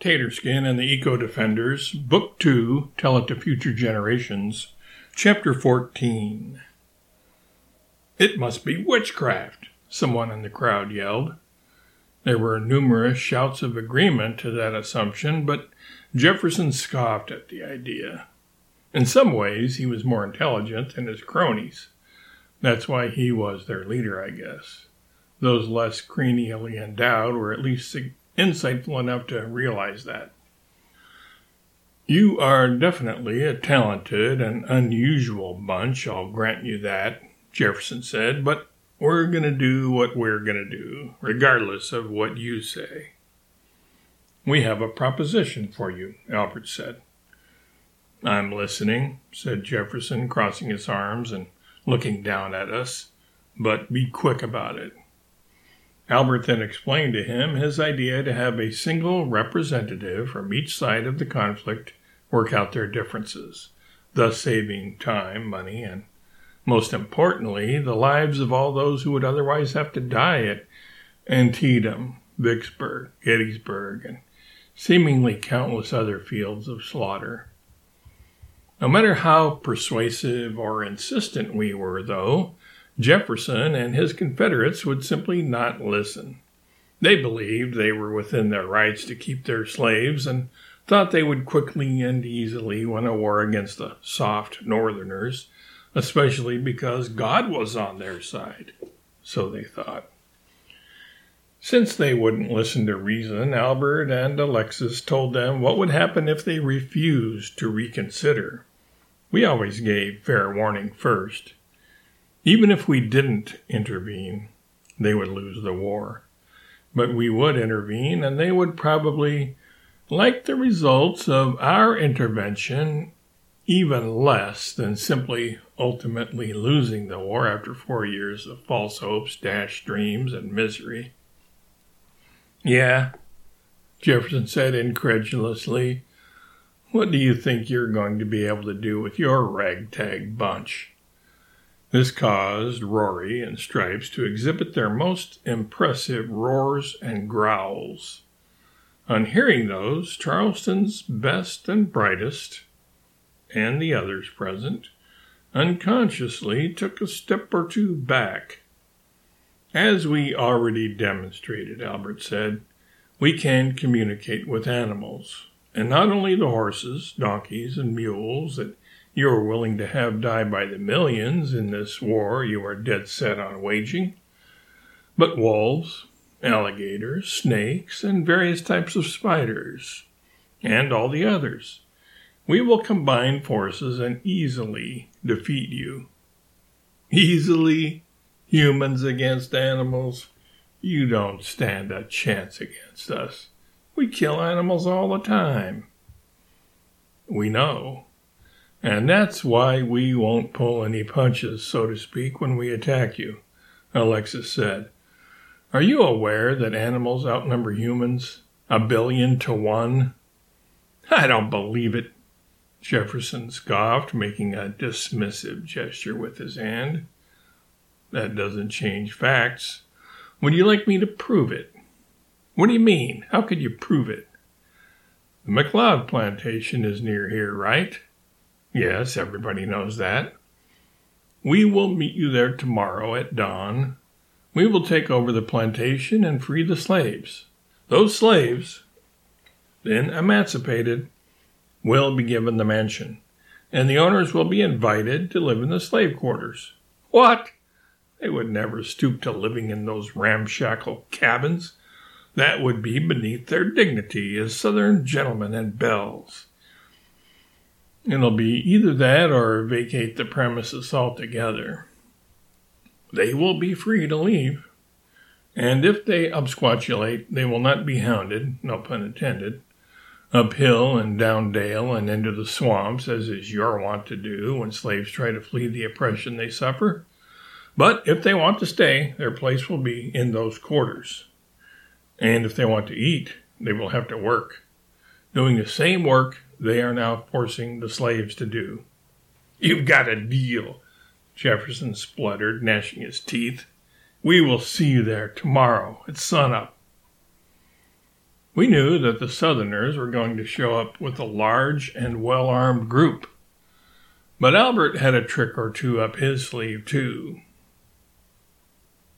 Taterskin and the Eco-Defenders, Book 2, Tell It to Future Generations, Chapter 14. "It must be witchcraft," someone in the crowd yelled. There were numerous shouts of agreement to that assumption, but Jefferson scoffed at the idea. In some ways, he was more intelligent than his cronies. That's why he was their leader, I guess. Those less cranially endowed were at least insightful enough to realize that. "You are definitely a talented and unusual bunch, I'll grant you that," Jefferson said, "but we're going to do what we're going to do, regardless of what you say." "We have a proposition for you," Albert said. "I'm listening," said Jefferson, crossing his arms and looking down at us, "but be quick about it." Albert then explained to him his idea to have a single representative from each side of the conflict work out their differences, thus saving time, money, and, most importantly, the lives of all those who would otherwise have to die at Antietam, Vicksburg, Gettysburg, and seemingly countless other fields of slaughter. No matter how persuasive or insistent we were, though, Jefferson and his Confederates would simply not listen. They believed they were within their rights to keep their slaves and thought they would quickly and easily win a war against the soft Northerners, especially because God was on their side. So they thought. Since they wouldn't listen to reason, Albert and Alexis told them what would happen if they refused to reconsider. We always gave fair warning first. Even if we didn't intervene, they would lose the war. But we would intervene, and they would probably like the results of our intervention even less than simply ultimately losing the war after 4 years of false hopes, dashed dreams, and misery. "Yeah," Jefferson said incredulously. "What do you think you're going to be able to do with your ragtag bunch?" This caused Rory and Stripes to exhibit their most impressive roars and growls. On hearing those, Charleston's best and brightest, and the others present, unconsciously took a step or two back. "As we already demonstrated," Albert said, "we can communicate with animals, and not only the horses, donkeys, and mules that you are willing to have die by the millions in this war you are dead set on waging, but wolves, alligators, snakes, and various types of spiders, and all the others. We will combine forces and easily defeat you." "Easily? Humans against animals? You don't stand a chance against us. We kill animals all the time." "We know. And that's why we won't pull any punches, so to speak, when we attack you," Alexis said. "Are you aware that animals outnumber humans 1,000,000,000 to 1? "I don't believe it," Jefferson scoffed, making a dismissive gesture with his hand. "That doesn't change facts. Would you like me to prove it?" "What do you mean? How could you prove it?" "The McLeod Plantation is near here, right?" "Yes, everybody knows that." "We will meet you there tomorrow at dawn. We will take over the plantation and free the slaves. Those slaves, then emancipated, will be given the mansion, and the owners will be invited to live in the slave quarters." "What? They would never stoop to living in those ramshackle cabins. That would be beneath their dignity as Southern gentlemen and belles." "It'll be either that or vacate the premises altogether." "They will be free to leave. And if they absquatulate, they will not be hounded, no pun intended, up hill and down dale and into the swamps, as is your wont to do when slaves try to flee the oppression they suffer. But if they want to stay, their place will be in those quarters. And if they want to eat, they will have to work, doing the same work they are now forcing the slaves to do." "You've got a deal," Jefferson spluttered, gnashing his teeth. "We will see you there tomorrow at sunup." We knew that the Southerners were going to show up with a large and well-armed group. But Albert had a trick or two up his sleeve, too.